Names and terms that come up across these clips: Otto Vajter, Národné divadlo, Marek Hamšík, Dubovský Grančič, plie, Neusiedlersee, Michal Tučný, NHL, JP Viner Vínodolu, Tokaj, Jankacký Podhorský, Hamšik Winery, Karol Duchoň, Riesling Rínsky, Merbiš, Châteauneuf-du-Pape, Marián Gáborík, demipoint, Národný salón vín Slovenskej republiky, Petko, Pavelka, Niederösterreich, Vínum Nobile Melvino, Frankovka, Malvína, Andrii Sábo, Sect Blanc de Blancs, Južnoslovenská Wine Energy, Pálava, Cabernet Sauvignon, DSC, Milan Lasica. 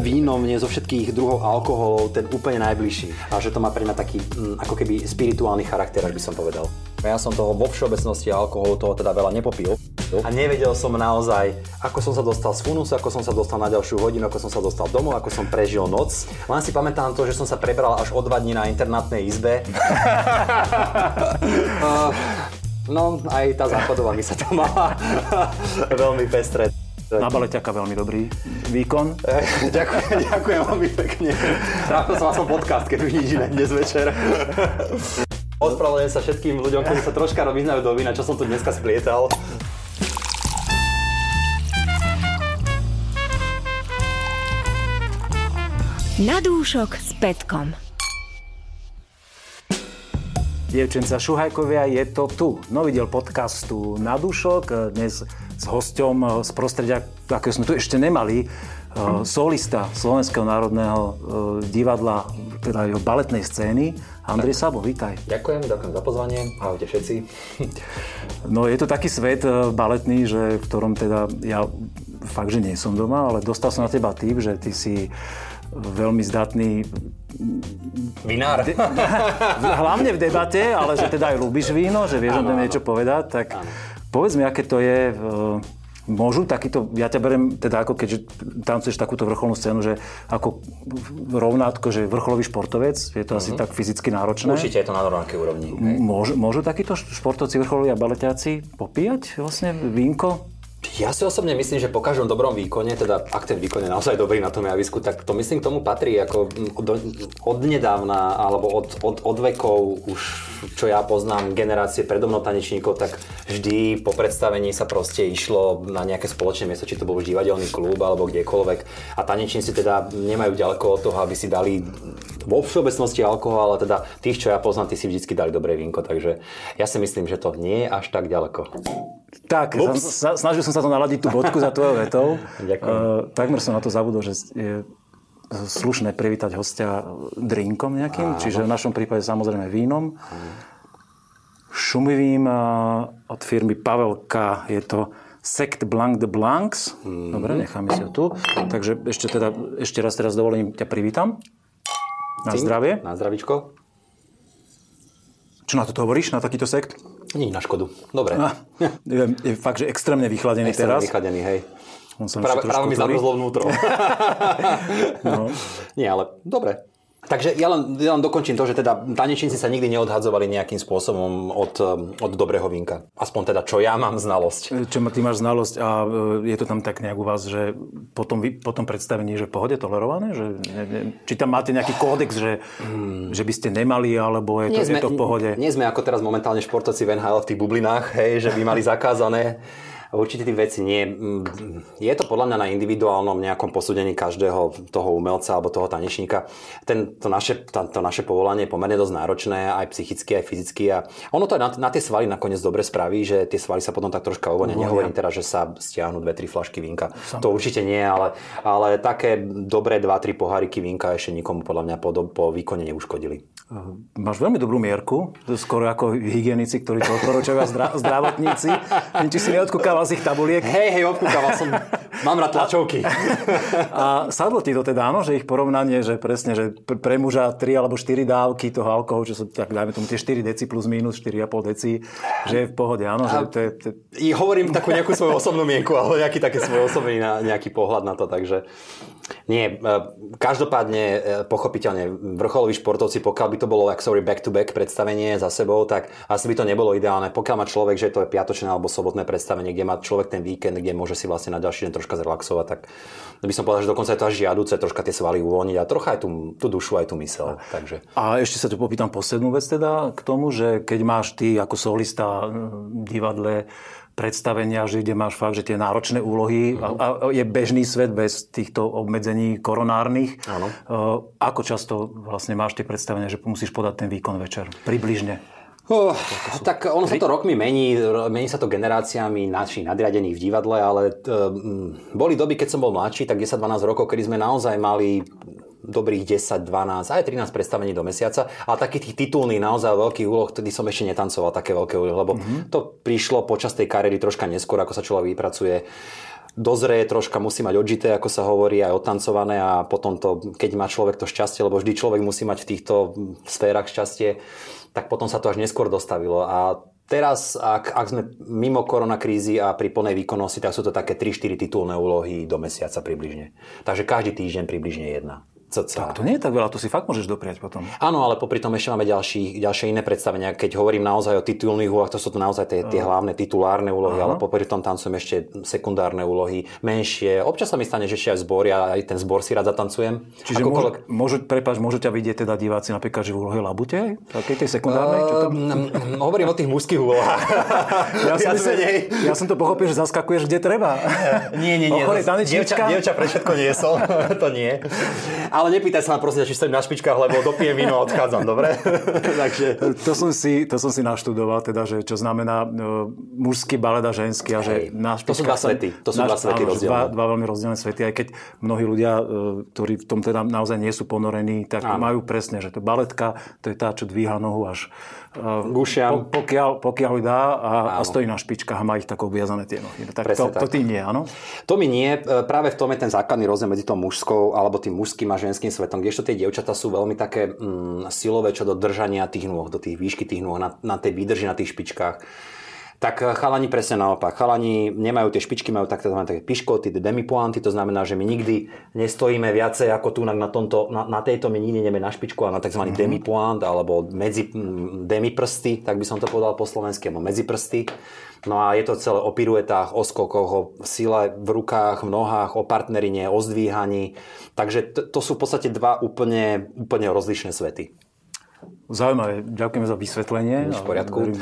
víno mne zo všetkých druhov alkoholov ten úplne najbližší. A že to má pre mňa taký ako keby spirituálny charakter, ak by som povedal. Ja som toho vo všeobecnosti alkoholu toho teda veľa nepopil. A nevedel som naozaj, ako som sa dostal z funusu, ako som sa dostal na ďalšiu hodinu, ako som sa dostal domov, ako som prežil noc. Len si pamätám to, že som sa prebral až o 2 dní na internátnej izbe. No, aj tá záchodová mi sa tam mala veľmi pestré. Na baleťaka veľmi dobrý výkon. Ďakujem veľmi pekne. Trápil som aspoň podcast, keď už nič iné dnes večer. Odpravujem sa všetkým ľuďom, ktorí sa troška vyznajú do vína, čo som tu dneska splietal. Na dúšok s Petkom. Dievčenca Šuhajkovia, je to tu. Novidel podcastu Na dúšok, dnes s hosťom z prostredia, akého sme tu ešte nemali, solista Slovenského národného divadla, teda jeho baletnej scény, Andrii Sábo, vítaj. Ďakujem za pozvanie, ahojte všetci. No je to taký svet baletný, že, v ktorom teda ja fakt, že nie som doma, ale dostal som na teba tip, že ty si veľmi zdatný vinár. Hlavne v debate, ale že teda aj ľúbiš víno, že vieš, že niečo povedať, tak povedz mi, aké to je. Môžu takýto, ja ťa beriem teda ako keďže tancuješ takúto vrcholnú scénu, že ako rovnátko, že vrcholový športovec, je to asi tak fyzicky náročné. Určite je to na rovnakej úrovni. Môžu takíto športovci, vrcholoví a baleťáci popíjať vlastne vínko? Ja si osobne myslím, že po každom dobrom výkone, teda ak ten výkon je naozaj dobrý na tom javisku, tak to myslím k tomu patrí, ako od nedávna, alebo od vekov už, čo ja poznám, generácie predo mnou tanečníkov, tak vždy po predstavení sa proste išlo na nejaké spoločné miesto, či to bol už divadelný klub, alebo kdekoľvek. A tanečníci teda nemajú ďaleko od toho, aby si dali vo všeobecnosti alkohol, ale teda tých, čo ja poznám, tí si vždycky dali dobré vínko, takže ja si myslím, že to nie je až tak ďaleko. Tak, snažil som sa to naladiť, tú bodku za tvojou vetou. Ďakujem. Takmer som na to zabudol, že je slušné privítať hostia drinkom nejakým, čiže v našom prípade samozrejme vínom. Šumivým od firmy Pavelka je to Sect Blanc de Blancs. Dobre, necháme si ho tu. Takže ešte raz teraz dovolím ťa privítam. Na zdravie. Na zdravíčko. Čo na toto hovoríš, na takýto sekt? Nie na škodu. Dobre. Je fakt, že extrémne vychladený teraz. Extrémne vychladený, hej. Práve mi zamrzlo vnútro. No. Nie, ale dobre. Takže ja len dokončím to, že teda tanečníci sa nikdy neodhadzovali nejakým spôsobom od dobrého vínka. Aspoň teda, čo ja mám znalosť. Čo ty máš znalosť a je to tam tak nejak u vás, že potom predstavení, že v pohode tolerované? Že, či tam máte nejaký kódex, že by ste nemali, alebo je to v pohode? Nie sme ako teraz momentálne športovci v NHL v tých bublinách, hej, že by mali zakázané. Určite tých vecí nie. Je to podľa mňa na individuálnom nejakom posúdení každého toho umelca alebo toho tanečníka. To naše povolanie je pomerne dosť náročné, aj psychicky, aj fyzicky. A ono to aj na tie svaly nakoniec dobre spraví, že tie svaly sa potom tak troška uvoľnia. Nehovorím teraz, že sa stiahnu 2-3 fľašky vínka. To určite nie, ale také dobré 2-3 poháriky vínka ešte nikomu podľa mňa po výkone neuškodili. Máš veľmi dobrú mierku, skoro ako hygienici, ktorí to odporúčajú a zdravotníci. Či si neodkúkával z ich tabuliek? Hej, odkúkával som. Mám rád tlačovky. A sadlo ti to teda, áno, že ich porovnanie, že presne, že pre muža 3 alebo 4 dávky toho alkoholu, čo sú tak dajme tomu tie 4 deci plus minus, 4,5 deci, že je v pohode, áno. Že to je... Hovorím takú nejakú svoju osobnú mienku, alebo nejaký taký svoj osobný nejaký pohľad na to, takže nie, každopádne pochopiteľne vrcholoví športovci, pokiaľ by to bolo back-to-back predstavenie za sebou, tak asi by to nebolo ideálne. Pokiaľ má človek, že to je piatočné alebo sobotné predstavenie, kde má človek ten víkend, kde môže si vlastne na ďalší deň troška zrelaxovať, tak by som povedal, že dokonca je to až žiaduce troška tie svaly uvoľniť a trocha aj tú dušu, aj tú myseľ. Takže. A ešte sa tu popýtam poslednú vec teda k tomu, že keď máš ty ako solista v divadle predstavenia, že kde máš fakt, že tie náročné úlohy a je bežný svet bez týchto obmedzení koronárnych. Áno. Ako často vlastne máš tie predstavenia, že musíš podať ten výkon večer? Približne. Tak ono sa to rokmi mení sa to generáciami našich nadriadených v divadle, ale boli doby, keď som bol mladší, tak 10-12 rokov, kedy sme naozaj mali dobrých 10, 12, aj 13 predstavení do mesiaca, ale takých tých titulných naozaj veľkých úloh, tedy som ešte netancoval také veľké úlohy, lebo to prišlo počas tej kariéry troška neskôr, ako sa človek vypracuje. dozrie troška, musí mať odžité, ako sa hovorí, aj odtancované a potom to, keď má človek to šťastie, lebo vždy človek musí mať v týchto sférach šťastie, tak potom sa to až neskôr dostavilo. A teraz, ak sme mimo koronakrízy a pri plnej výkonnosti, tak sú to také 3-4 titulné úlohy do mesiaca približne. Takže každý týždeň približne jedna. Tak to nie je tak veľa, to si fakt môžeš dopriať potom. Áno, ale popri tom ešte máme ďalšie iné predstavenia. Keď hovorím naozaj o titulných úlohách, to sú to naozaj tie hlavné titulárne úlohy, ale popri tom tancujem ešte sekundárne úlohy, menšie. Občas sa mi stane, že ešte aj zbor, ja aj ten zbor si rád zatancujem. Čiže môžu ťa vidieť teda diváci napríklad, že v úlohe Labute? Také tej sekundárnej? Hovorím o tých mužských úlohách. Ja som to pochopil, že zaskakuješ kde treba. Nie. Dievča pre všetko nie som. To nie. Ale nepýtaj sa ma prosím, či stojím na špičkách, lebo dopijem víno a odchádzam, dobre? Takže to som si naštudoval, teda že čo znamená mužský balet a ženský, a že na špičkách. To sú dva svety rozdielne. Dva veľmi rozdielne svety, aj keď mnohí ľudia, ktorí v tom teda naozaj nie sú ponorení, tak majú presne, že to baletka, to je tá, čo dvíha nohu až pokiaľ dá a stojí na špičkách a má ich tak obviazané tie nohy. Tak to ty nie, áno? To mi nie, práve v tom je ten základný rozdiel medzi tou mužskou alebo tým mužským a ženským svetom, kdežto tie dievčatá sú veľmi také silové čo do držania tých nôh, do tých výšky tých nôh, na tej výdrži, na tých špičkách. Tak chalani presne naopak. Chalani nemajú tie špičky, majú také piškoty, demipointy, to znamená, že my nikdy nestojíme viacej ako tu na tejto my nikdy nejdeme na špičku, ale na tzv. Demipoint alebo demiprsty, tak by som to povedal po slovensky, alebo medziprsty. No a je to celé o piruetách, o skokoch, o sile v rukách, v nohách, o partnerine, o zdvíhaní. Takže to sú v podstate dva úplne rozličné svety. Zaujímavé, ďakujeme za vysvetlenie. V poriadku.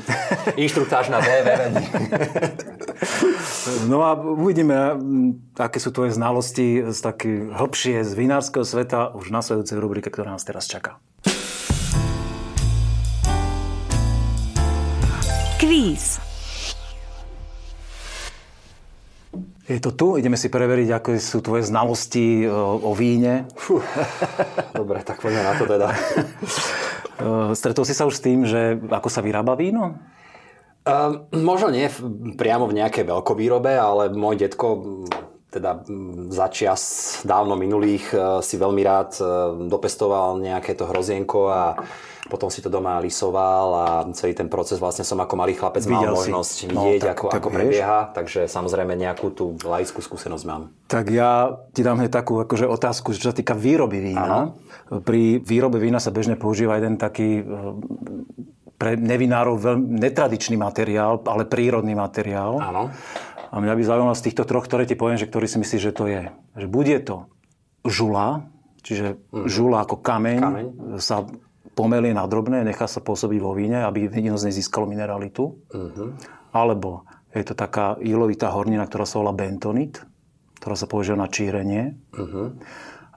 Inštruktáž na www. No a uvidíme, aké sú tvoje znalosti z také hlbšie z vinárskeho sveta už na nasledujúcej rubrike, ktorá nás teraz čaká. Kvíz. Je to tu? Ideme si preveriť, aké sú tvoje znalosti o víne. Dobre, tak poďme na to teda. Stretol si sa už s tým, že ako sa vyrába víno? Možno nie priamo v nejakej veľkovýrobe, ale môj detko teda začias dávno minulých si veľmi rád dopestoval nejaké to hrozienko a potom si to doma lisoval a celý ten proces vlastne som ako malý chlapec mal možnosť vidieť, ako prebieha, takže samozrejme nejakú tú laickú skúsenosť mám. Tak ja ti dám hneď takú akože otázku, čo sa týka výroby vína. Aha. Pri výrobe vína sa bežne používa jeden taký pre nevinárov veľmi netradičný materiál, ale prírodný materiál. Áno. A mňa by zaujímalo z týchto troch, ktoré ti poviem, že ktorý si myslíš, že to je. Že bude to žula, čiže žula ako kameň sa pomelie na drobné, nechá sa pôsobiť vo víne, aby víno z nej získalo mineralitu. Alebo je to taká ilovitá hornina, ktorá sa volá bentonit, ktorá sa používa na čírenie.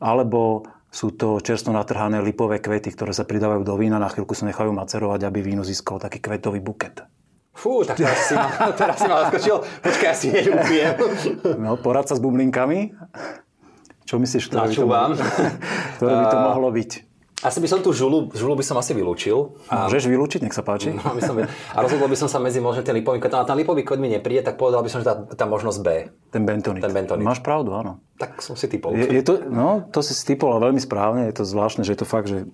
Alebo sú to čerstvo natrhané lipové kvety, ktoré sa pridávajú do vína, na chvíľku sa nechajú macerovať, aby víno získalo taký kvetový buket. Fú, tak teraz si ma zaskočil. Počkaj, ja si neľúbiem. No, porad sa s bublinkami. Čo myslíš, ktoré by to mohlo byť? Asi by som tú žulu by som asi vylúčil. Môžeš vylúčiť, nech sa páči. No, a rozhodol by som sa medzi možno ten lipový kved. A ten lipový kved mi nepríde, tak povedal by som, že tá možnosť B. Ten bentonit. Máš pravdu, áno. Tak som si typol. To si typol a veľmi správne. Je to zvláštne, že je to fakt, že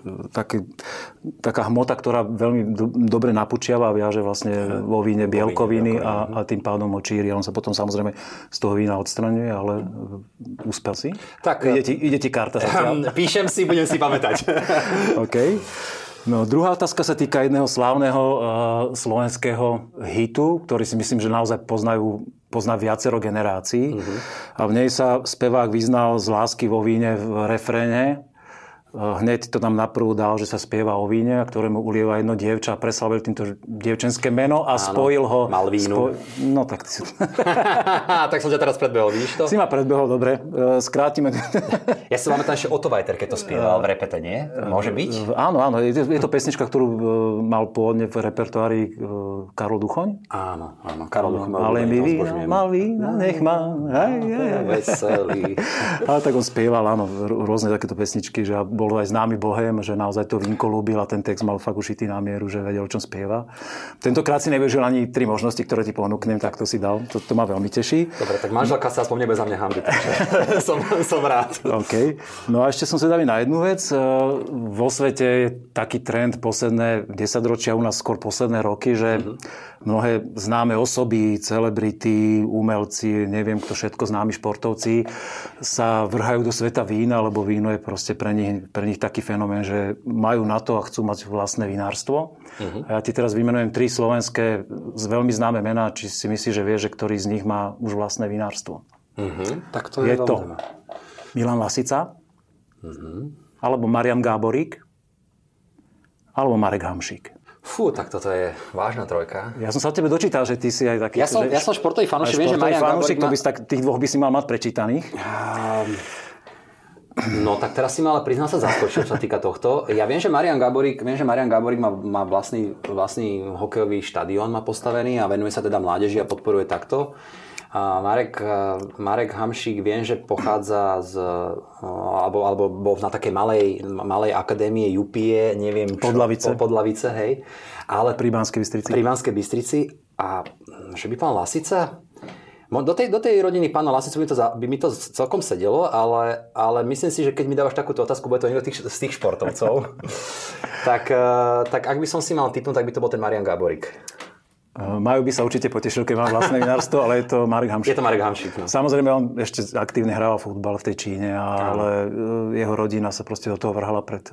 taká hmota, ktorá veľmi dobre napučiava a viaže vlastne vo víne bielkoviny a tým pádom očíri. On sa potom samozrejme z toho vína odstraňuje, ale úspel si. Tak, ide ti karta. Píšem si, budem si pamätať. OK. No, druhá otázka sa týka jedného slávneho slovenského hitu, ktorý si myslím, že naozaj pozná viacero generácií. A v nej sa spevák vyznal z lásky vo víne v refréne. Hneď to tam naprvu dal, že sa spieva o víne, ktorému ulieva jedno dievča a preslavil týmto dievčenské meno a áno, spojil ho... Malvínu. No tak... Tak som ťa teraz predbehol, vidíš to? Si ma predbehol, dobre. Skrátime... Ja si máme tam ešte Otto Vajter, keď to spieval v repete, nie? Môže byť? Áno. Je to pesnička, ktorú mal pôvodne v repertoári Karol Duchoň. Áno. Karol Duchoň. Ale my vína, Malvína, nech má... Veselý. Ale tak on spieval, áno, rôzne takéto pesničky, že bol aj známy bohém, že naozaj to vínko ľúbil a ten text mal fakt ušitý na mieru, že vedel, o čom spieva. Tentokrát si nevyužil ani tri možnosti, ktoré ti ponúknem, tak to si dal. To ma veľmi teší. Dobre, tak manželka sa aspoň nebe za mňa hambiť. som rád. OK. No a ešte som zvedavý na jednu vec. Vo svete je taký trend posledné 10 ročia, u nás skôr posledné roky, že mnohé známe osoby, celebrity, umelci, neviem kto všetko, známi športovci sa vrhajú do sveta vína, lebo víno je proste pre nich taký fenomén, že majú na to a chcú mať vlastné vinárstvo. Uh-huh. A ja ti teraz vymenujem 3 slovenské veľmi známe mená, či si myslíš, že vieš, že ktorý z nich má už vlastné vinárstvo. Uh-huh. Tak to je to Milan Lasica, uh-huh, alebo Marián Gáborík, alebo Marek Hamšík. Fú, tak toto je vážna trojka. Ja som sa od tebe dočítal, že ty si aj taký... Ja som športový fanúšik, viem, že Marián Gáborík má... Tých dvoch by si mal mať prečítaných. No tak teraz si ma ale priznám sa zaskočil, čo sa týka tohto. Ja viem, že Marián Gáborík má vlastný hokejový štadión má postavený a venuje sa teda mládeži a podporuje takto. A Marek Hamšík viem, že pochádza z alebo bol na takej malej akadémie Jupie, neviem čo, Podlavice, hej. Ale pri Banskej Bystrici. A že by pán Lasica do tej rodiny pána Lasicu by mi to celkom sedelo, ale myslím si, že keď mi dávaš takúto otázku, bude to niekto z tých športovcov. tak ak by som si mal tipnúť, tak by to bol ten Marián Gáborík. Majú by sa určite potešil, keď má vlastné vinárstvo, ale je to Marek Hamšík. No. Samozrejme, on ešte aktívne hráva futbal v tej Číne, ale jeho rodina sa proste do toho vrhala pred...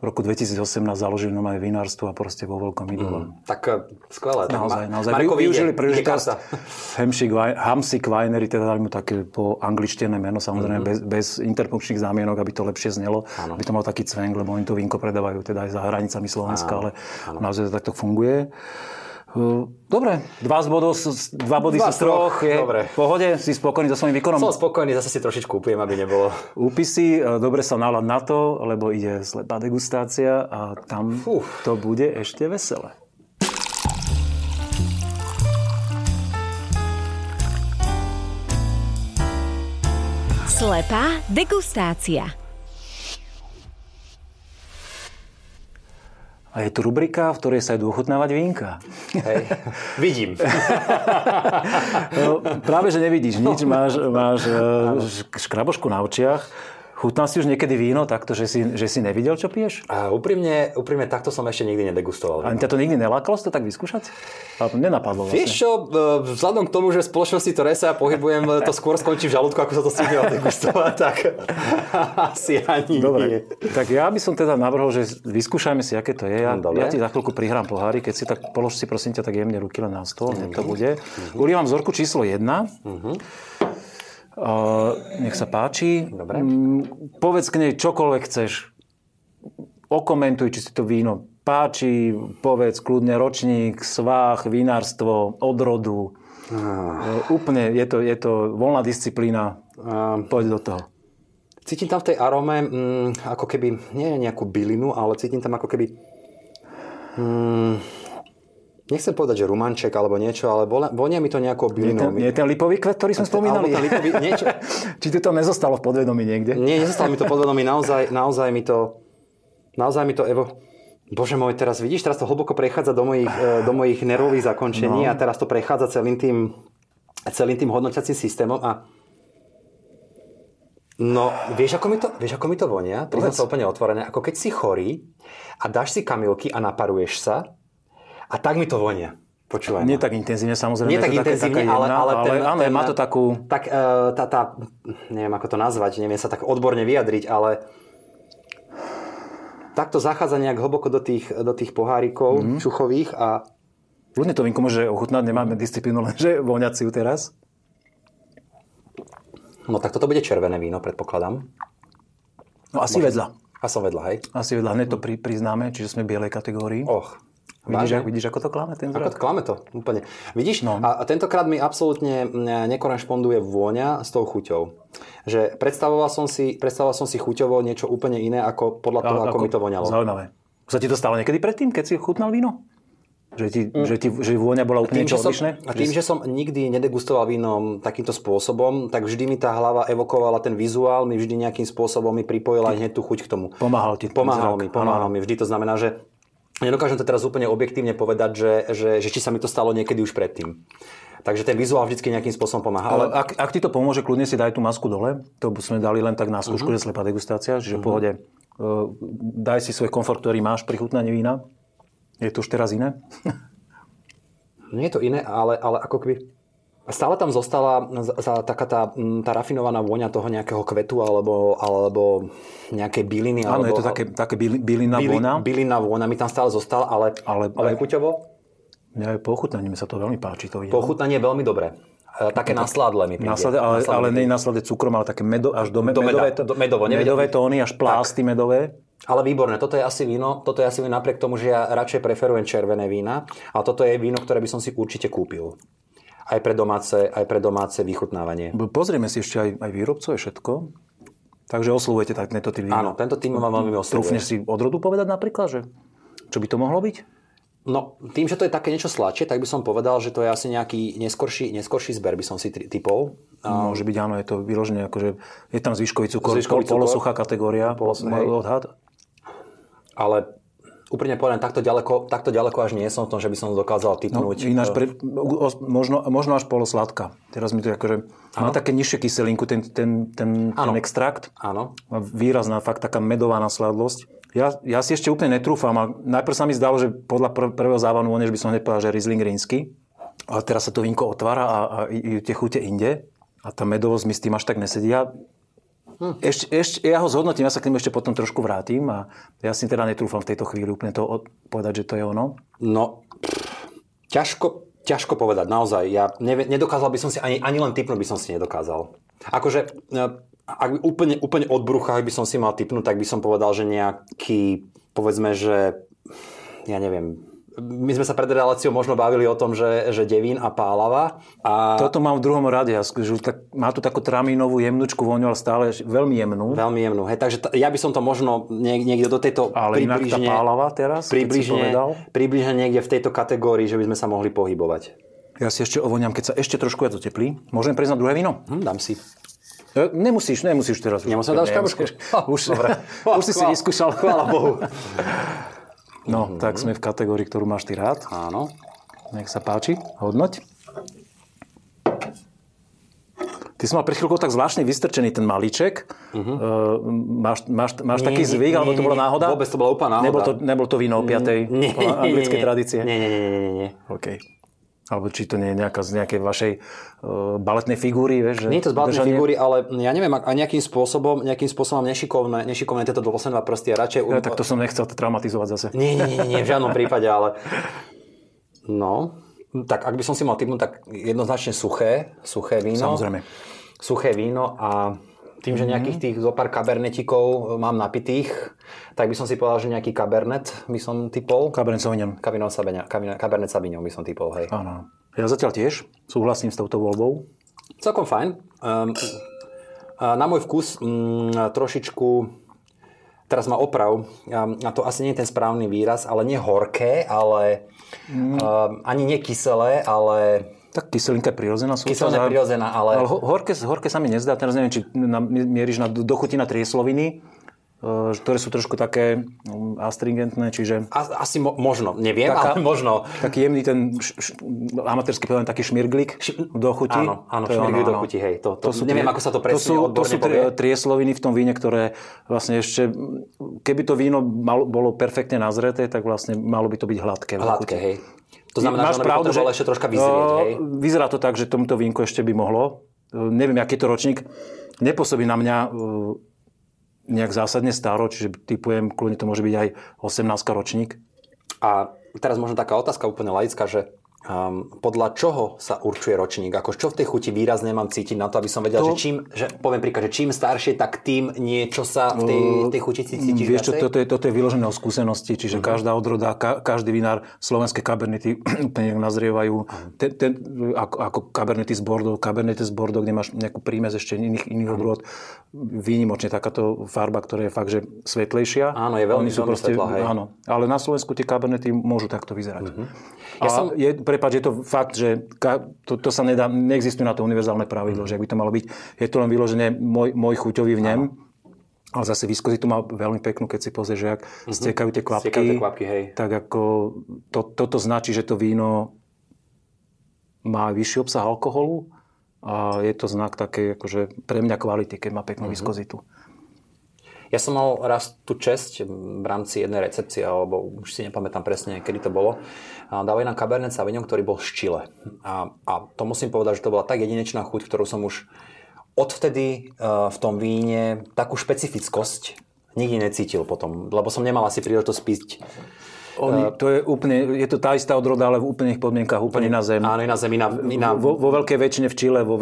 V roku 2018 založil nové vinárstvo a proste vo veľkom idolom. Tak skvelé. Naozaj. Marko využili príležitosť. Hamšik Winery, teda dali mu také po angličtené meno, samozrejme bez interpunkčných zámienok, aby to lepšie znelo. Ano. Aby to mal taký cvenk, lebo oni to vínko predávajú teda aj za hranicami Slovenska, ale naozaj to takto funguje. Dobre, dva body z troch je v pohode, si spokojný so svojím výkonom? Som spokojný, zase si trošičku upijem, aby nebolo. Úpisy, dobre sa nálad na to, lebo ide slepá degustácia a tam to bude ešte veselé. Slepá degustácia. A je tu rubrika, v ktorej sa idú ochutnávať vínka. Hej, vidím. No, práve, že nevidíš nič, máš škrabošku na očiach. Chutná si už niekedy víno takto, že si nevidel, čo piješ? Úprimne, takto som ešte nikdy nedegustoval. A ťa to nikdy nelákalo si to tak vyskúšať? Ale to nenapadlo vlastne. Vieš čo, vzhľadom k tomu, že v spoločnosti, ktoré sa ja pohybujem, to skôr skončí v žalúdku, ako sa to stihne degustovať, tak asi ani dobre. Nie. Tak ja by som teda navrhol, že vyskúšajme si, aké to je. Ja ti za chvíľku prihrám pohári, keď si tak polož si prosím ťa tak jemne ruky len na stôl, to bude. Ulievam vzorku číslo 1. Nech sa páči. Dobre. Povedz k nej čokoľvek chceš. Okomentuj, či si to víno páči. Povedz kľudne ročník, svah, vinárstvo, odrodu. Úplne je to voľná disciplína. Poď do toho. Cítim tam v tej arome ako keby, nie nejakú bylinu, ale cítim tam ako keby... Nechcem povedať, že rumanček alebo niečo, ale vonia mi to nejakou bylinou. Nie ten lipový kvet, ktorý som spomínal? Či ti to nezostalo v podvedomí niekde? Nie, nezostalo mi to v podvedomí. Naozaj mi to Evo... Bože môj, teraz to hlboko prechádza do mojich nervových zakončení a teraz to prechádza celým tým hodnotiacím systémom a... No, vieš, ako mi to vonia? Priznám sa úplne otvorené. Ako keď si chorý a dáš si kamilky a naparuješ sa, a tak mi to vonia. Počúvaj. Nie tak intenzívne, samozrejme. Nie tak intenzívne, ale má to takú... Tak tá, neviem ako to nazvať, neviem sa tak odborne vyjadriť, ale takto zachádza nejak hlboko do tých pohárikov čuchových a... Ľudne to vínko môže ochutnať, nemáme disciplínu, lenže voňať si ju teraz. No tak toto bude červené víno, predpokladám. No asi vedľa. A som vedľa, hej? Asi vedľa, hneď to priznáme, čiže sme v bielej kategórii. Vidíš, ako to klame ten zrak? Klame to, úplne. Vidíš? No. A tentokrát mi absolútne nekorešponduje vôňa s tou chuťou. Že predstavoval som si chuťovo niečo úplne iné, ako podľa toho, ako mi to voňalo. Zaujímavé. Sa ti to stalo niekedy predtým, keď si chutnal víno? Že vôňa bola úplne niečo odlišné? A tým, že som nikdy nedegustoval víno takýmto spôsobom, tak vždy mi tá hlava evokovala ten vizuál, mi vždy nejakým spôsobom mi pripojila hneď tú chuť k tomu. Pomáhal ti. Pomáhal mi. Vždy to znamená, že nedokážem to teraz úplne objektívne povedať, že či sa mi to stalo niekedy už predtým. Takže ten vizuál vždycky nejakým spôsobom pomáha. Ale ak ti to pomôže, kľudne si daj tú masku dole. To sme dali len tak na skúšku, že slepá degustácia, že v pohode. Daj si svoj komfort, ktorý máš pri chutnaní vína. Je to už teraz iné? Nie je to iné, ale ako keby... Stále tam zostala taká tá rafinovaná vôňa toho nejakého kvetu alebo nejaké byliny. Áno, je to také bylinná vôňa. Bylinná vôňa mi tam stále zostala, ale chuťovo? Ja, po chutnaní mi sa to veľmi páči. Pochutnanie je veľmi dobré. Také nasládle mi príde. Ale nie nasládle cukrom, ale také medové tóny, až plásty tak. Medové. Ale výborné. Toto je asi víno napriek tomu, že ja radšej preferujem červené vína. A toto je víno, ktoré by som si určite kúpil. Aj pre domáce vychutnávanie. Pozrieme si ešte aj výrobcov, je všetko. Takže oslovujete tento typ vína. Áno, tento typ ma veľmi oslovuje. Trúfneš si odrodu povedať napríklad, že čo by to mohlo byť? No, tým, že to je také niečo sladšie, tak by som povedal, že to je asi nejaký neskorší zber, by som si typol. Môže byť, áno, je to vyložené, akože je tam zvyškový cukor, polosuchá kategória, odhad. Ale úplne povedané, takto ďaleko až nie som v tom, že by som dokázal typnúť. No, ináč možno až polosladká. Teraz mi to akože má také nižšie kyselinku, ten extrakt. Áno. Výrazná fakt taká medová nasladlosť. Ja si ešte úplne netrúfam, ale najprv sa mi zdalo, že podľa prvého závanu, než by som nepovedal, že Riesling Rínsky, ale teraz sa to vínko otvára a tie chute inde a tá medovosť mi s tým až tak nesedia. Ja ho zhodnotím, ja sa k nemu ešte potom trošku vrátim a ja si teda netrúfam v tejto chvíli úplne to povedať, že to je ono. No, ťažko povedať, naozaj. Ja nedokázal by som si, ani len typnúť by som si nedokázal. Akože... Ak úplne od brucha, ak by som si mal tipnúť, tak by som povedal, že nejaký, povedzme, že, ja neviem, my sme sa pred reláciou možno bavili o tom, že devín a pálava. A... Toto mám v druhom rade. Má tu takú tramínovú jemnúčku voňu, ale stále veľmi jemnú. Veľmi jemnú. Hej, takže ja by som to možno niekde do tejto približne... Ale inak tá pálava teraz, približne niekde v tejto kategórii, že by sme sa mohli pohybovať. Ja si ešte ovoňam, keď sa ešte trošku viac oteplí. Môžem prejsť na druhé víno? Dám si. Nemusíš teraz. Nemusím dať škabušku. Už si vyskúšal. Chvála Bohu. No, tak sme v kategórii, ktorú máš ty rád. Áno. Nech sa páči. Hodnoť. Ty si mal pred chvíľkou tak zvláštne vystrčený ten malíček. Máš taký zvyk, alebo to bola náhoda? Vôbec to bola úplná náhoda. Nebol to víno o 5. podľa anglickej tradície? Nie. OK. Alebo či to nie je z nejakej vašej baletnej figúry, vieš? Nie je to z baletnej figúry, ale ja neviem, a nejakým spôsobom nešikovné tieto dlhosné dva prsty a radšej... Ja, tak to som nechcel traumatizovať zase. Nie, v žiadnom prípade, ale... No, tak ak by som si mal typnúť, tak jednoznačne suché víno. Samozrejme. Suché víno a tým, že nejakých tých zopár kabernetikov mám napitých, tak by som si povedal, že nejaký kabernet by som typol. Cabernet Sauvignon. Cabernet Sauvignon by som typol, hej. Áno. Ja zatiaľ tiež súhlasím s touto voľbou. Celkom fajn. Na môj vkus trošičku, teraz ma oprav, a to asi nie je ten správny výraz, ale nie horké, ale ani nie kyselé, ale... Tak kyselinka je prirodzená súčasť. Kyselina je prirodzená, ale... Ale horké sa mi nezdá. Teraz neviem, či mieríš na dochuti na triesloviny, ktoré sú trošku také astringentné, čiže... Asi možno, neviem, ale možno. Taký jemný ten, amatérsky povedaný, taký šmirglik do chuti. Áno, šmirglik do chuti, hej. To sú, neviem, ako sa to presne odborne povie. To sú triesloviny v tom víne, ktoré vlastne ešte... Keby to víno bolo perfektne nazreté, tak vlastne malo by to byť hladké, hej. To znamená, máš že ono pravdu, by ešte troška vyzrieť, hej? Vyzerá to tak, že tomuto vínku ešte by mohlo. Neviem, aký to ročník. Nepôsobí na mňa nejak zásadne staro, čiže typujem, kľudne to môže byť aj 18 ročník. A teraz možno taká otázka úplne laická, že Podľa čoho sa určuje ročník? Ako čo v tej chuti výrazne mám cítiť na to, aby som vedel, to... že čím, že, poviem príklad, že čím staršie, tak tým niečo sa v tej chuti cítiš. Vieš čo, toto je vyložené o skúsenosti, čiže každá odroda, každý vinár, slovenské kabernety úplne nazrievajú ako kabernety z Bordeaux, kde máš nejakú prímes ešte iných odrôd. Výnimočne takáto farba, ktorá je fakt, že svetlejšia. Áno, je veľmi svetlá, hej. Áno, ale na Slovensku tie kabernety môžu takto vyzerať. Prepáč, je to fakt, že to sa nedá, neexistuje na to univerzálne pravidlo, že ak by to malo byť, je to len vyložené môj chuťový vnem, ale zase výskozy tu má veľmi peknú, keď si pozrieš, že ak stekajú tie kvapky, hej. Tak ako toto značí, že to víno má vyšší obsah alkoholu a je to znak také, akože pre mňa kvality, keď má peknú výskozitu. Ja som mal raz tú česť v rámci jednej recepcie, alebo už si nepamätám presne, kedy to bolo. Dávali nám Cabernet Sauvignon, ktorý bol z Chile. A to musím povedať, že to bola tak jedinečná chuť, ktorú som už odvtedy v tom víne takú špecifickosť nikdy necítil potom. Lebo som nemal asi príležitosť piť. Je to tá istá odroda, ale v úplných podmienkach, úplne na zemi. Áno, na zemi. Vo veľkej väčšine v Chile, v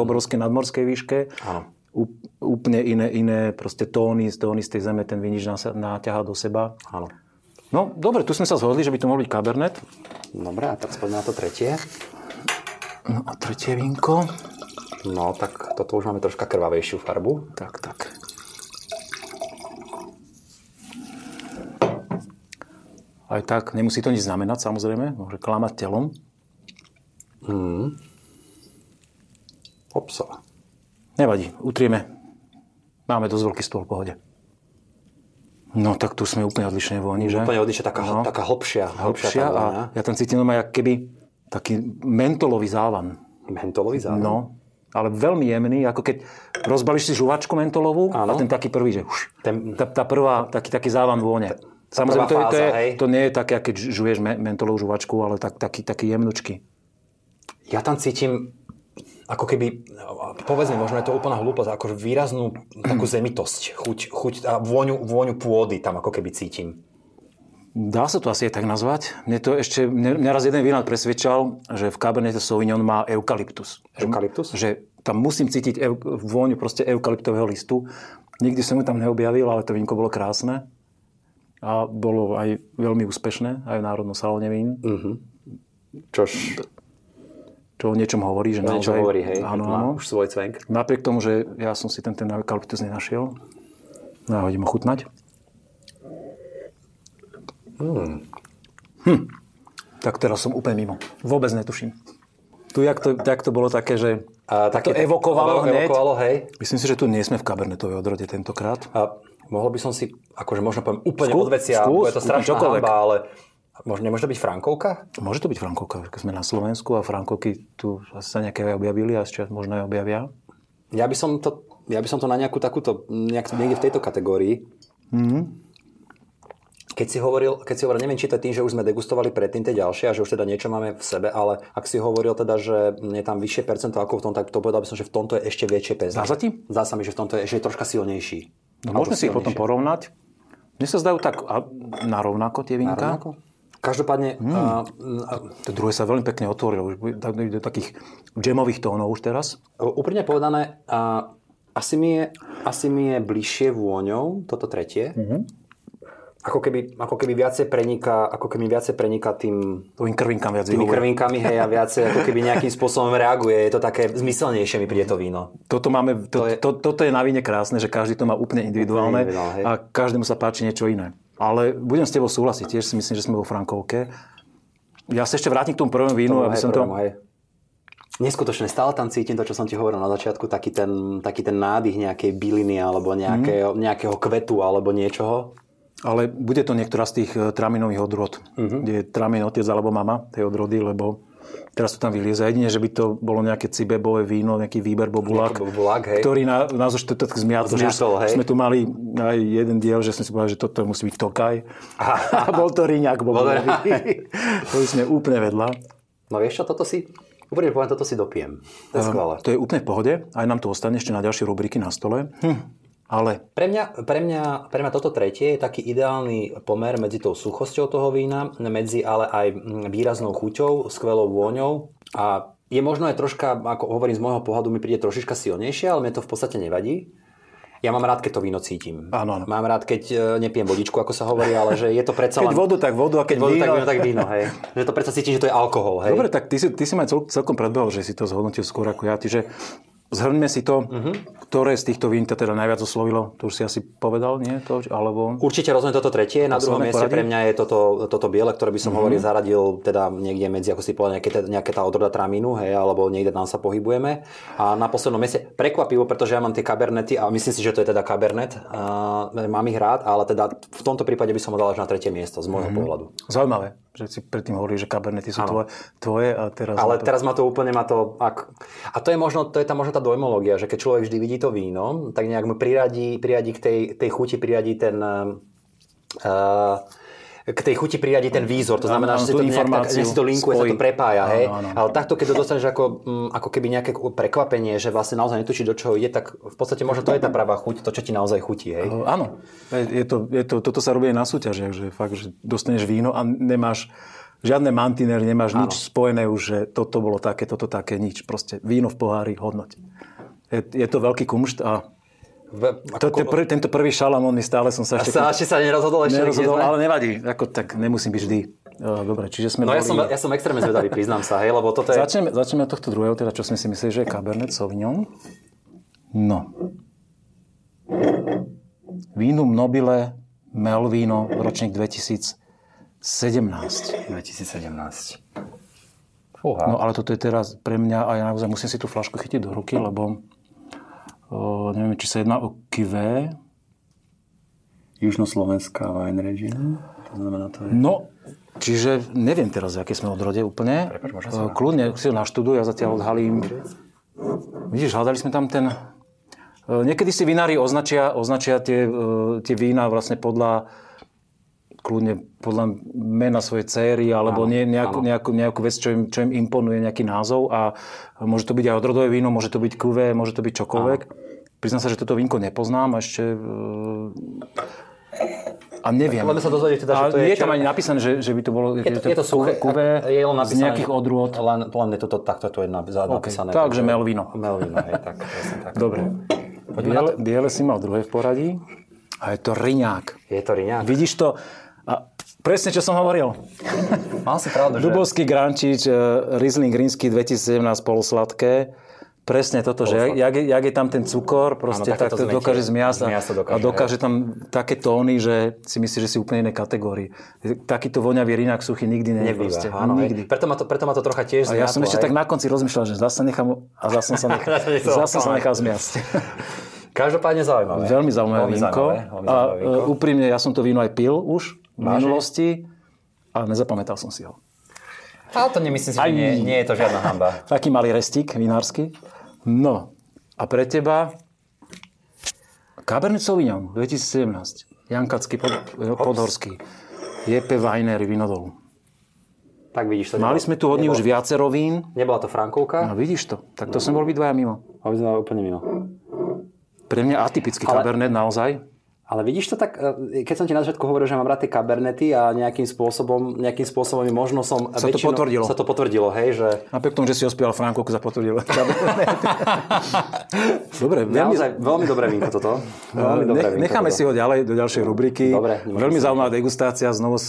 obrovskej nadmorskej výške. Áno. Úplne iné proste tóny z tej zeme, ten vinič náťahá do seba. Áno. No, dobre, tu sme sa zhodli, že by to mohol byť Cabernet. Dobre, a tak spoďme na to tretie. No a tretie vínko. No, tak toto už máme troška krvavejšiu farbu. Tak. Aj tak, nemusí to nič znamenať, samozrejme. Môže klamať telom. Opsa. Nevadí, utrieme. Máme dosť veľký stôl, v pohode. No tak tu sme úplne odlišné vôni, že? Úplne odlišné, taká hlbšia tá vôňa. Ja tam cítim aj keby taký mentolový závan. No, ale veľmi jemný, ako keď rozbalíš si žuvačku mentolovú. Áno. A ten taký prvý, že už. Tá prvá, taký závan vône. Samozrejme, to nie je také, keď žuješ mentolovú žuvačku, ale taký jemnučky. Ja tam cítim... ako keby, povedzme, možno je to úplná hlúposť, ako výraznú takú zemitosť, chuť a vôňu pôdy tam ako keby cítim. Dá sa to asi aj tak nazvať. Mňa raz jeden vinár presvedčal, že v Cabernet Sauvignon má eukalyptus. Eukalyptus? Že tam musím cítiť vôňu proste eukalyptového listu. Nikdy som ju tam neobjavil, ale to vínko bolo krásne. A bolo aj veľmi úspešné, aj v Národnom salóne vín. Čož... čo o niečom hovorí, že naozaj... hovorí, hej. Áno. Už svoj cvenk. Napriek tomu, že ja som si ten eukalyptus nenašiel. No ja hodím ochutnať. Tak teraz som úplne mimo. Vôbec netuším. Tu, jak to bolo také, že... to evokovalo hneď. Hej. Myslím si, že tu nie sme v kabernetovej odrode tentokrát. Mohol by som si, akože možno poviem, úplne odvecia. Je to strašná hamba, ale... Nemôže to byť Frankovka? Môže to byť Frankovka, keď sme na Slovensku a Frankovky tu sa nejaké objavili a ešte možno aj objavia. Ja by som to na nejakú takúto, niekde v tejto kategórii. Keď si hovoril, neviem, či to tým, že už sme degustovali predtým tie ďalšie a že už teda niečo máme v sebe, ale ak si hovoril teda, že je tam vyššie percento ako v tom, tak to povedal by som, že v tomto je ešte väčšie pezné. Zdá sa mi, že v tomto je ešte troška silnejší. No, môžeme si ich potom porovnať. Mne sa zdajú tak narovnako tie vínka. Každopádne... To druhé sa veľmi pekne otvorilo. Do takých džemových tónov už teraz. Úprimne povedané, asi mi je bližšie vôňou toto tretie. Ako keby viacej preniká tými krvinkami, hej, a viacej ako keby nejakým spôsobom reaguje. Je to také zmyselnejšie, mi príde to víno. Toto je na víne krásne, že každý to má úplne individuálne a každému sa páči niečo iné. Ale budem s tebou súhlasiť, tiež si myslím, že sme vo Frankovke. Ja sa ešte vrátim k tomu prvému vínu, neskutočne, stále tam cítim to, čo som ti hovoril na začiatku, taký ten nádych nejakej byliny alebo nejakého kvetu alebo niečoho. Ale bude to niektorá z tých traminových odrod, kde je tramin otec alebo mama tej odrody, lebo teraz to tam vylieza. Jedine, že by to bolo nejaké cibebové víno, nejaký výber bobulák, hej. Ktorý nás už tak zmiatol. Sme tu mali aj jeden diel, že som si povedal, že toto musí byť Tokaj. A bol to Riňák bobuláky. To už sme úplne vedľa. No vieš čo, toto si dopijem. To je skvelé. To je úplne v pohode. Aj nám to ostane ešte na ďalšie rubriky na stole. Ale pre mňa toto tretie je taký ideálny pomer medzi tou suchosťou toho vína, medzi ale aj výraznou chuťou, skvelou vôňou a je možno aj troška, ako hovorím z môjho pohľadu, mi príde trošička silnejšie, ale mne to v podstate nevadí. Ja mám rád, keď to víno cítim. Áno. Mám rád, keď nepijem vodičku, ako sa hovorí, ale že je to predsa len... Keď vodu, tak vodu a keď víno... tak víno, hej. Že to predsa cítim, že to je alkohol, hej. Dobre, tak ty si ma celkom predbehol, že si to zhodnotil skôr ako ja. Čiže zhrňme si to, ktoré z týchto vín teda najviac oslovilo. To už si asi povedal, nie? To, alebo... Určite rozhodne toto tretie. Na druhom mieste pre mňa je toto biele, ktoré by som hovoril, zaradil teda niekde medzi, ako si povedal, nejaké tá odroda tramínu, hej, alebo niekde tam sa pohybujeme. A na poslednom mieste prekvapivo, pretože ja mám tie kabernety a myslím si, že to je teda kabernet. Mám ich rád, ale teda v tomto prípade by som ho dal až na tretie miesto z môjho pohľadu. Zaujímavé, že si predtým hovoril, že kabernety sú tvoje a teraz... Ale teraz ma to úplne a to je možno tá dojmológia, že keď človek vždy vidí to víno, tak nejak mu priradí k tej chuti, priradí ten... k tej chuti priradí ten výzor. To znamená, že si to nejak tak, že si to linkuje, sa to prepája. Hej? Ale takto, keď to dostaneš ako keby nejaké prekvapenie, že vlastne naozaj netučí, do čoho ide, tak v podstate možno to je tá pravá chuť, to, čo ti naozaj chutí. Hej? Áno. Toto sa robí aj na súťažiach, že fakt, že dostaneš víno a nemáš žiadne mantiner, nemáš nič spojené už, že toto bolo také, toto také, nič. Proste víno v pohári, hodnoť. Je to veľký kumšt a tento prvý šalamón mi stále som sa ešte... Nerozhodol, ale nevadí. Tak nemusím byť vždy. Dobre, čiže sme... Ja som extrémne zvedavý, priznám sa, hej, lebo toto je... Začneme od tohto druhého, teda čo sme si mysleli, že je Cabernet Sauvignon. No. Vínum Nobile Melvino, ročník 2017. Fúha. No ale toto je teraz pre mňa a ja naozaj musím si tú flašku chytiť do ruky, lebo neviem, či sa jedná o Kivé. Južnoslovenská Wine Energy. To znamená to je... No, čiže neviem teraz, aké sme odrode úplne. Kľudne si ho naštuduj, ja zatiaľ odhalím. Vidíš, hľadali sme tam ten... Niekedy si vinári označia tie vína vlastne podľa mena svojej céry, alebo nejakú vec, čo im imponuje, nejaký názov. A môže to byť aj odrodové víno, môže to byť kuvé, môže to byť čokoľvek. Priznám sa, že toto vínko nepoznám a ešte... A neviem. Lebo sa dozvedieť teda, že to je... Nie je tam ani napísané, že by to bolo... Je to suché kuvé z nejakých odrôd. Len je toto takto, to je napísané. Takže Melvino. Melvino, hej, tak. Dobre. Biele si mal druhé v poradí. A je to riňák. Vidíš to... A presne, čo som hovoril. Mal si pravdu, že... Dubovský Grančič, Riesling Rínsky 2017, polosladké. Presne toto, že jak je tam ten cukor, proste tak to dokáže zmiasť. A dokáže tam také tóny, že si myslíš, že si úplne iné kategórii. Takýto voňavý riňák suchý nikdy nebýva. Áno, nikdy. Preto ma to trocha tiež zmiaslo. A ja som ešte tak na konci rozmýšľal, že zase som sa nechal zmiasť. Každopádne zaujímavé. Veľmi zaujímavé vínko. A úprimne, ja som to víno aj pil už v minulosti, ale nezapamätal som si ho. Ale to nemyslím si, že nie je to žiadna hanba. Taký malý restík vinársky. No, a pre teba Cabernet Sauvignon 2017. Jankacký Podhorský. JP Viner Vínodolu. Tak vidíš to. Mali sme tu hodne už viacero vín. Nebola to Frankovka? No vidíš to. Tak to sme boli dvaja mimo. A my sme úplne mimo. Pre mňa atypický kabernet naozaj. Ale vidíš to tak, keď som ti na začiatku hovoril, že mám rád tie kabernety a nejakým spôsobom možno som... Sa to potvrdilo, hej, že... Napriek tomu, že si ospieval Frankovku, zapotvrdil kabernet. Dobre, veľmi dobré vínko toto. Necháme si ho ďalej do ďalšej rubriky. Dobre, veľmi zaujímavá degustácia, znovu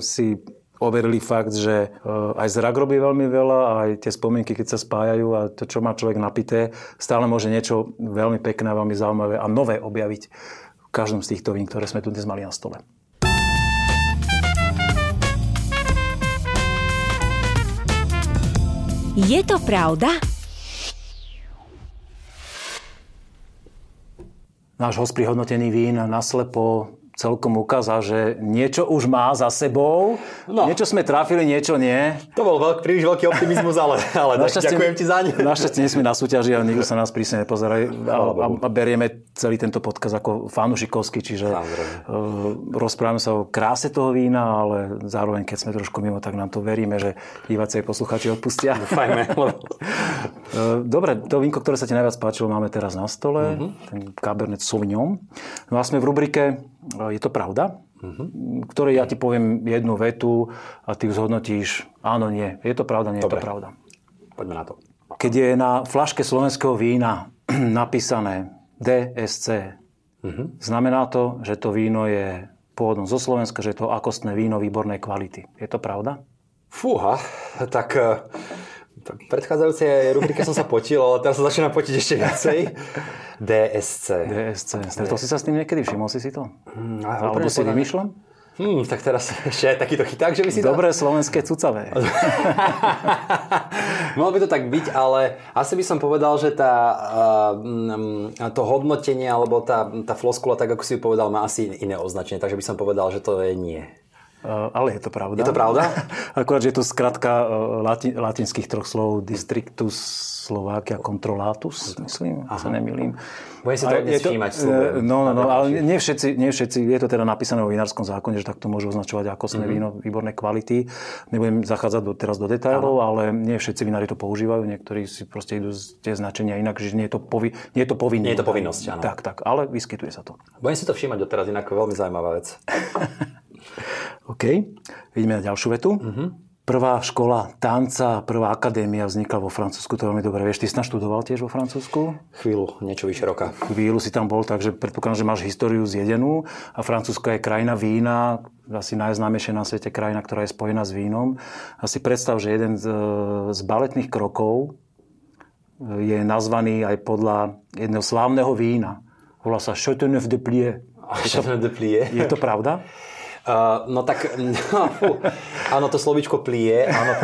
si overili fakt, že aj zrak robí veľmi veľa, aj tie spomienky, keď sa spájajú a to, čo má človek napité, stále môže niečo veľmi pekné, veľmi zaujímavé a nové objaviť v každom z týchto vín, ktoré sme tu dnes mali na stole. Je to pravda? Náš host pri hodnotení vín naslepo celkom ukázal, že niečo už má za sebou. No. Niečo sme trafili, niečo nie. To bol príliš veľký optimizmus, ale ďakujem ti za ne. Našťastie nie sme na súťaži, ale nikto sa nás prísne nepozerá. A berieme celý tento podkaz ako fanušikovský, čiže rozprávame sa o kráse toho vína, ale zároveň, keď sme trošku mimo, tak nám to veríme, že diváci a poslucháči odpustia. Fajme. Dobre, to vínko, ktoré sa ti najviac páčilo, máme teraz na stole. Mm-hmm. Ten Cabernet Sauvignon. Vlastne v rubrike Je to pravda, ktorej ja ti poviem jednu vetu a ty zhodnotíš áno, nie. Je to pravda, nie. Dobre. Je to pravda. Poďme na to. Keď je na fľaške slovenského vína napísané DSC, znamená to, že to víno je pôvodom zo Slovenska, že je to akostné víno výbornej kvality. Je to pravda? Fúha, tak predchádzajúcej rubrike som sa potil, ale teraz sa začínam potiť ešte viacej. DSC. Stretol si sa s tým niekedy? Všimol si to? Alebo si vymýšľam? Tak teraz ešte aj takýto chyták, že by si to... Dobré slovenské cucavé. Malo by to tak byť, ale asi by som povedal, že to hodnotenie alebo tá floskula, tak ako si ju povedal, má asi iné označenie. Takže by som povedal, že to je nie. Ale je to pravda. Je to pravda? Akurát, že je to skratka latinských troch slov districtus Slovakia controlatus, myslím, sa nemýlim. Bude si to odnesímať slove. No, ale nie všetci, je to teda napísané vo vinárskom zákone, že takto môžu označovať akostné víno výborné kvality. Nebudem zachádzať teraz do detailov, ale nie všetci vinári to používajú, niektorí si proste idú z tie značenia inak, že nie je to povinnosť. Nie je to povinnosť, áno. Tak, ale vyskytuje sa to. Budem si to všímať doteraz, inak veľmi zaujímavá vec. OK, vidíme na ďalšiu vetu. Prvá škola tanca, prvá akadémia vznikla vo Francúzsku, to veľmi dobre vieš. Ty si naštudoval tiež vo Francúzsku? Chvíľu, niečo vyše roka. Chvíľu si tam bol, takže predpokladám, že máš históriu zjedenú. A Francúzsko je krajina vína, asi najznámejšia na svete krajina, ktorá je spojená s vínom. A si predstav, že jeden z baletných krokov je nazvaný aj podľa jedného slávneho vína. Volá sa Châteauneuf-du-Pape. Je to pravda? Áno, to slovíčko plie, áno,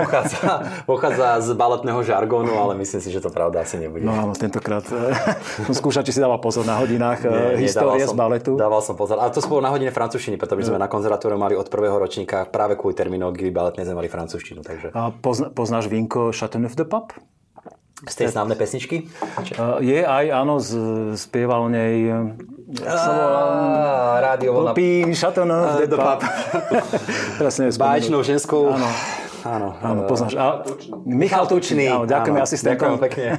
pochádza z baletného žargónu, ale myslím si, že to pravda asi nebude. No áno, tentokrát som skúšal, či si dával pozor na hodinách histórie z baletu. Dával som pozor, ale to spolu na hodine francúzštiny, pretože sme na konzervatóriu mali od prvého ročníka práve kvôli terminológii baletnej sme mali francúzštinu. Takže... A poznáš vínko Châteauneuf-du-Pape? Z tej známej pesničky? Je aj, áno, spieval o nej... Rádio volá... Lupín, Châteauneuf de Pape. Báječnou ženskou... Áno, poznáš. Michal Tučný. Ďakujem, asistentom. Ďakujem pekne.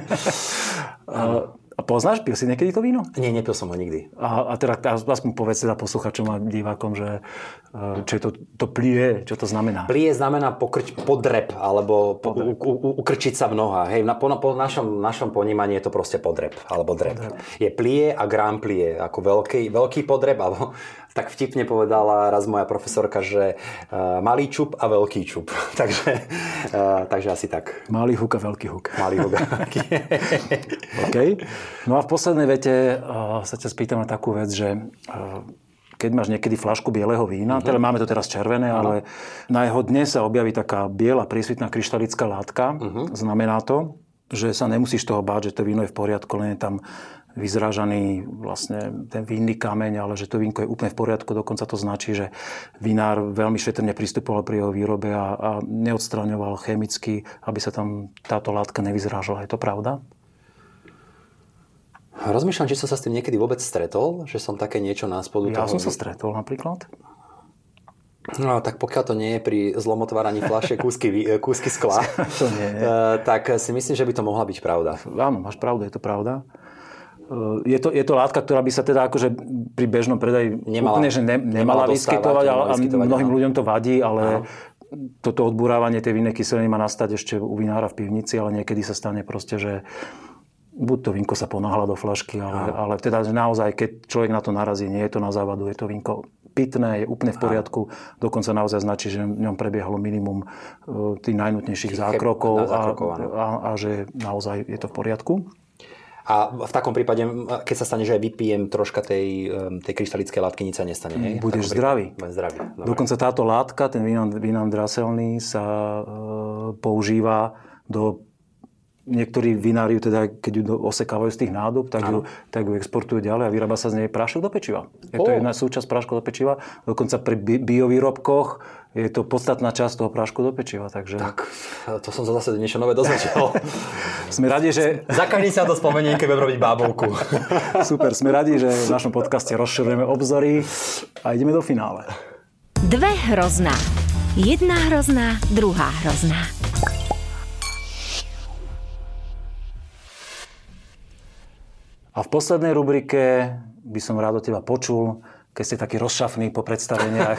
A poznáš, pil si niekedy to víno? Nie, nepil som ho nikdy. A teda aspoň povedz teda posluchačom a divákom, že čo je to plie, čo to znamená? Plie znamená pokrč, podrep, alebo ukrčiť sa v nohách. Hej, po našom ponímaní je to proste podrep, alebo drep. Je plie a grand plie, ako veľký podrep, alebo tak vtipne povedala raz moja profesorka, že malý čup a veľký čup. takže asi tak. Malý huk a veľký huk. Malý huk a veľký. OK. No a v poslednej vete sa ťa spýtam na takú vec, že keď máš niekedy fľašku bieleho vína, teda máme to teraz červené, ale na jeho dne sa objaví taká biela prísvitná kryštalická látka. Znamená to, že sa nemusíš toho báť, že to víno je v poriadku, len je tam vyzrážaný vlastne ten vínny kameň, ale že to vínko je úplne v poriadku. Dokonca to značí, že vinár veľmi šetrne pristupoval pri jeho výrobe a neodstraňoval chemicky, aby sa tam táto látka nevyzrážala. Je to pravda? Rozmýšľam, či som sa s tým niekedy vôbec stretol, že som také niečo na spodu toho... Ja som sa stretol napríklad. No, tak pokiaľ to nie je pri zlomotváraní fľaše kúsky skla, to nie je. Tak si myslím, že by to mohla byť pravda. Áno, máš pravdu, je to pravda. Je to látka, ktorá by sa teda akože pri bežnom predaji úplne že nemala vyskytovať, ale mnohým ľuďom to vadí, ale toto odburávanie tej vinnej kyseliny má nastať ešte u vinára v pivnici, ale niekedy sa stane proste, že buď to vínko sa ponáhla do fľašky, ale teda naozaj, keď človek na to narazí, nie je to na závadu, je to vínko pitné, je úplne v poriadku, dokonca naozaj značí, že v ňom prebiehlo minimum tých najnutnejších zákrokov a že naozaj je to v poriadku. A v takom prípade, keď sa stane, že aj vypijem troška tej kryštalické látky, nič sa nestane. Budeš zdravý. Dokonca táto látka, ten vínan draselný, sa používa do Niektorí vinári, teda, keď ju osekávajú z tých nádob, tak ju exportujú ďalej a vyrába sa z nej prášok do pečiva. Je to jedna súčasť prášku do pečiva. Dokonca pri biovýrobkoch je to podstatná časť toho prášku do pečiva. Takže... Tak, to som sa zase niečo nové dozvedel. Sme radi, že... Za každý sa to spomenie, keď budem robiť bábovku. Super, sme radi, že v našom podcaste rozširujeme obzory a ideme do finále. Dve hrozná. Jedna hrozná, druhá hrozná. A v poslednej rubrike by som rád od teba počul, keď ste takí rozšafní po predstaveniach,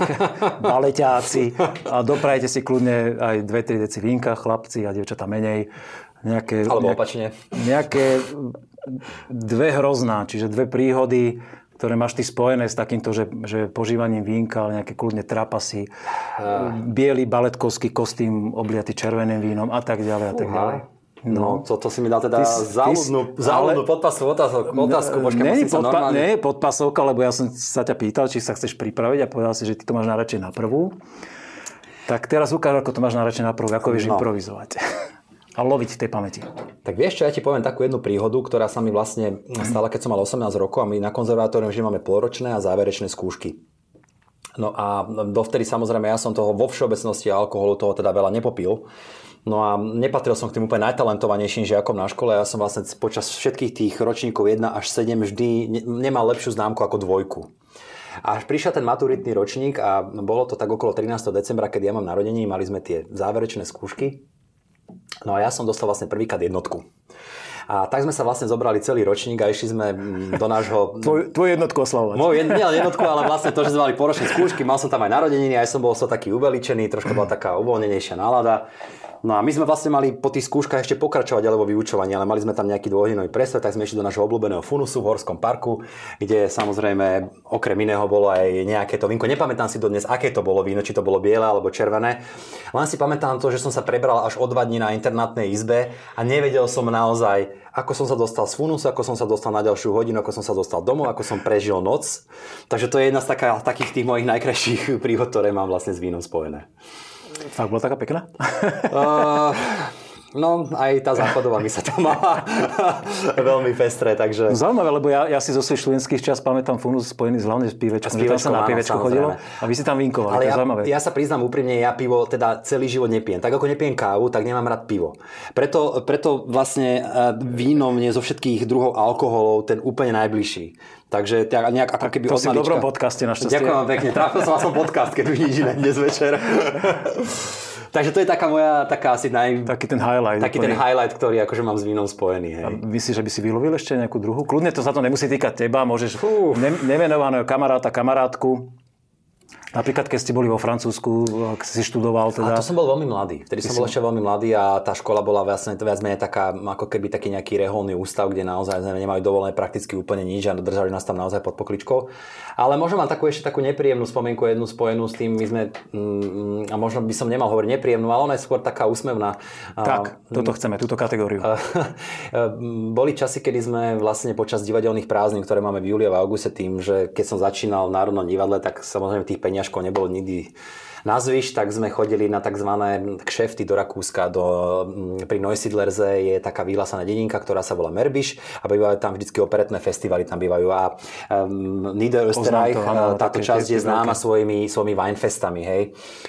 baleťáci a doprajete si kľudne aj 2-3 deci vínka, chlapci a dievčatá menej. Alebo opačne. Nejaké dve hrozná, čiže dve príhody, ktoré máš ty spojené s takýmto, že požívaním vínka, ale nejaké kľudne trapasy, bielý baletkovský kostým obliaty červeným vínom a tak ďalej a tak ďalej. No, toto si mi dal teda záľudnú podpasovú otázku. Nie je podpasovka, lebo ja som sa ťa pýtal, či sa chceš pripraviť a povedal si, že ty to máš najradšej na prvú. Tak teraz ukáž, ako to máš najradšej na prvú, ako vieš improvizovať a loviť v tej pamäti. Tak vieš čo, ja ti poviem takú jednu príhodu, ktorá sa mi vlastne stala, keď som mal 18 rokov a my na konzervatóriu vždy máme polročné a záverečné skúšky. No a dovtedy samozrejme ja som toho vo všeobecnosti a alkoholu toho teda veľa nepopil. No a nepatril som k tým úplne najtalentovanejším žiakom na škole. Ja som vlastne počas všetkých tých ročníkov 1 až 7 vždy nemal lepšiu známku ako 2. A prišiel ten maturitný ročník a bolo to tak okolo 13. decembra, keď ja mám narodeniny, mali sme tie záverečné skúšky. No a ja som dostal vlastne prvýkrát 1. A tak sme sa vlastne zobrali celý ročník a išli sme do nášho... Tvoju jednotku oslavovať. Jednotku, ale vlastne to, že sme mali poročné skúšky, mal som tam aj narodeniny, aj som bol taký uveličený, trošku bola taká uvoľnenejšia nálada. No a my sme vlastne mali po tých skúškach ešte pokračovať alebo vyučovanie, ale mali sme tam nejaký dvojhodinový presvet, tak sme išli do nášho obľúbeného funusu v Horskom parku, kde samozrejme okrem iného bolo aj nejaké to vínko. Nepamätám si dodnes, aké to bolo víno, či to bolo biele alebo červené. Len si pamätám to, že som sa prebral až o 2 dní na internátnej izbe a nevedel som naozaj, ako som sa dostal z funusu, ako som sa dostal na ďalšiu hodinu, ako som sa dostal domov, ako som prežil noc. Takže to je jedna z takých tých mojich najkrajších príhod, ktoré mám vlastne s vínom spojené. Tak bola taká pekná? No, aj tá záchodová mi sa tam mala veľmi pestré, takže... Zaujímavé, lebo ja si zo svojich študentských čas pamätám funus spojený hlavne s pivečkom, že tam sa na pivečko chodilo a vy si tam vínkovali, ale to je zaujímavé. Ja sa priznám úprimne, ja pivo teda celý život nepijem. Tak ako nepijem kávu, tak nemám rád pivo. Preto vlastne víno mne zo všetkých druhov alkoholov ten úplne najbližší. Takže nejak ako keby od malička. To si v dobrom podcaste našťastie. Ďakujem vám pekne. Trápil som vás o podcast, keď vidíš iné dnes večer. Takže to je taká moja, asi taký ten highlight, ktorý akože mám s vínom spojený. Hej. A myslíš, že by si vylovil ešte nejakú druhú? Kľudne to sa to nemusí týkať teba, môžeš nemenovaného kamaráta, kamarátku. Napríklad, keď ste boli vo Francúzsku, ak si študoval teda... A to som bol veľmi mladý. Vtedy som bol ešte veľmi mladý a tá škola bola vlastne viac menej taká, ako keby taký nejaký reholný ústav, kde naozaj nemajú dovolené prakticky úplne nič a držali nás tam naozaj pod pokličkou. Ale možno mám ešte takú nepríjemnú spomienku, jednu spojenú s tým, my sme... a možno by som nemal hovoriť nepríjemnú, ale ona je skôr taká úsmevná. Tak, toto chceme, túto kategóriu. Boli časy, kedy sme vlastne počas divadelných prázdnin, ktoré máme v júli a v auguste, tým, že keď som začínal v Národnom divadle, tak samozrejme tých peňažkov nebolo nikdy nazvyš, tak sme chodili na takzvané kšefty do Rakúska, pri Neusiedlersee je taká vyhlásená dedinka, ktorá sa volá Merbiš a bývajú tam vždycky operetné festivaly, tam bývajú a Niederösterreich, táto časť je známa svojimi winefestami, hej,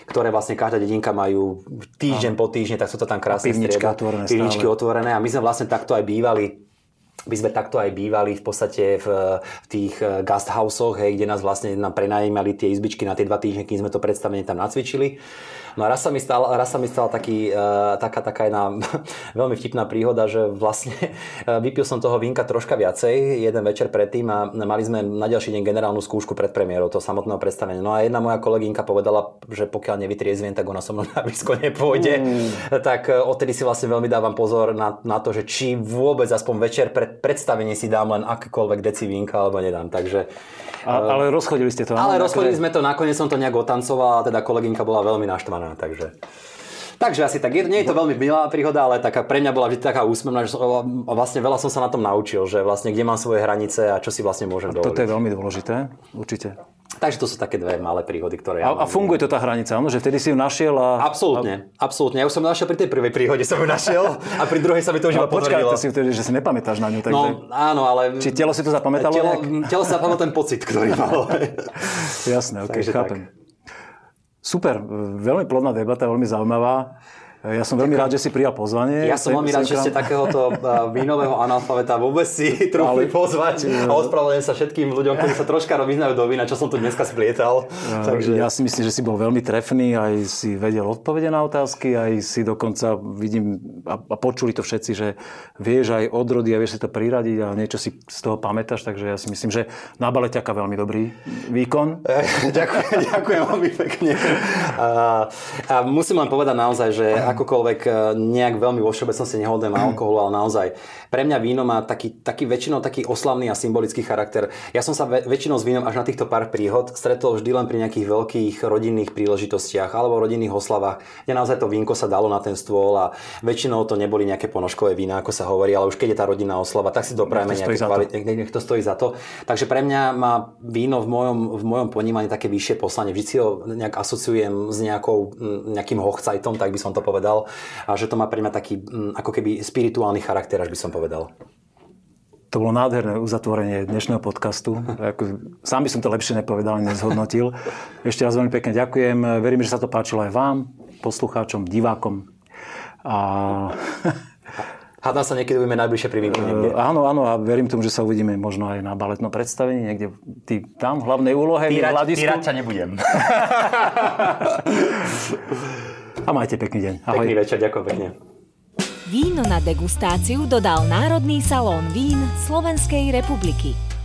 ktoré vlastne každá dedinka majú týždeň po týždne, tak sú to tam krásne pivničky otvorené a my sme vlastne takto aj bývali. My sme takto aj bývali v podstate v tých guesthousoch, hej, kde nás vlastne prenajímali tie izbičky na tie 2 týždne, kým sme to predstavenie tam nacvičili. No a raz sa mi stala taká jedna veľmi vtipná príhoda, že vlastne vypil som toho vínka troška viacej jeden večer predtým a mali sme na ďalší deň generálnu skúšku pred premiérou toho samotného predstavenia. No a jedna moja kolegynka povedala, že pokiaľ nevytriezviem, tak ona so mnou na blízko nepôjde. Tak odtedy si vlastne veľmi dávam pozor na to, že či vôbec aspoň večer pred predstavenie si dám len akýkoľvek deci vínka alebo nedám, takže... Ale rozchodili ste to. Ale rozchodili sme to, nakoniec som to nejak otancoval a teda kolegynka bola veľmi naštvaná, takže... Takže asi tak, nie je to veľmi milá príhoda, ale taká, pre mňa bola vždy taká úsmevná, že vlastne veľa som sa na tom naučil, že vlastne kde mám svoje hranice a čo si vlastne môžem dovoliť. Toto je veľmi dôležité, určite. Takže to sú také dve malé príhody, ktoré ja mám. A funguje to tá hranica, áno? Že vtedy si ju našiel a... Absolútne. Ja už som našiel pri tej prvej príhode, som ju našiel a pri druhej sa mi to už iba potvrdilo. Počkaj, to si vtedy, že si nepamätáš na ňu. Takže... No áno, ale... Či telo si to zapamätalo? Telo sa zapamätalo ten pocit, ktorý malo. Jasné, okej, chápem. Tak. Super, veľmi plodná debata, veľmi zaujímavá. Ja som veľmi rád, že si prijal pozvanie. Ja som veľmi rád, že ste takéhoto vínového analfabeta vôbec si trúfli pozvať. A ospravedlňujem sa všetkým ľuďom, ktorí sa troška vyznajú do vína, čo som tu dneska splietal. Takže... Ja si myslím, že si bol veľmi trefný, aj si vedel odpovede na otázky, aj si dokonca vidím, a počuli to všetci, že vieš aj odrody a vieš si to priradiť a niečo si z toho pamätáš, takže ja si myslím, že na bale ťaká veľmi dobrý výkon. Ďakujem veľmi pekne. A musím len povedať naozaj, že akokoľvek nejak veľmi vo všeobecnosti nehodujem na alkoholu, ale naozaj pre mňa víno má taký väčšinou taký oslavný a symbolický charakter. Ja som sa väčšinou s vínom až na týchto pár príhod stretol vždy len pri nejakých veľkých rodinných príležitostiach alebo rodinných oslavách, kde naozaj to vínko sa dalo na ten stôl a väčšinou to neboli nejaké ponožkové vína, ako sa hovorí, ale už keď je tá rodinná oslava, tak si doprajeme nejaké kvalitné, nech to stojí za to. Takže pre mňa má víno v mojom ponímaní také vyššie poslanie. Vždy si ho nejak asociujem s nejakým hochcajtom, tak by som to povedal, a že to má pre mňa taký ako keby spirituálny charakter, až by som povedal. To bolo nádherné uzatvorenie dnešného podcastu. Sám by som to lepšie nepovedal, nezhodnotil. Ešte raz veľmi pekne ďakujem. Verím, že sa to páčilo aj vám, poslucháčom, divákom. Hádam sa, niekedy budeme najbližšie pri vínku niekde. Áno, a verím tomu, že sa uvidíme možno aj na baletnom predstavení, niekde ty tam v hlavnej úlohe. Tyrať ťa nebudem. A majte pekný deň. Ahoj. Pekný večer, ďakujem pekne. Víno na degustáciu dodal Národný salón vín Slovenskej republiky.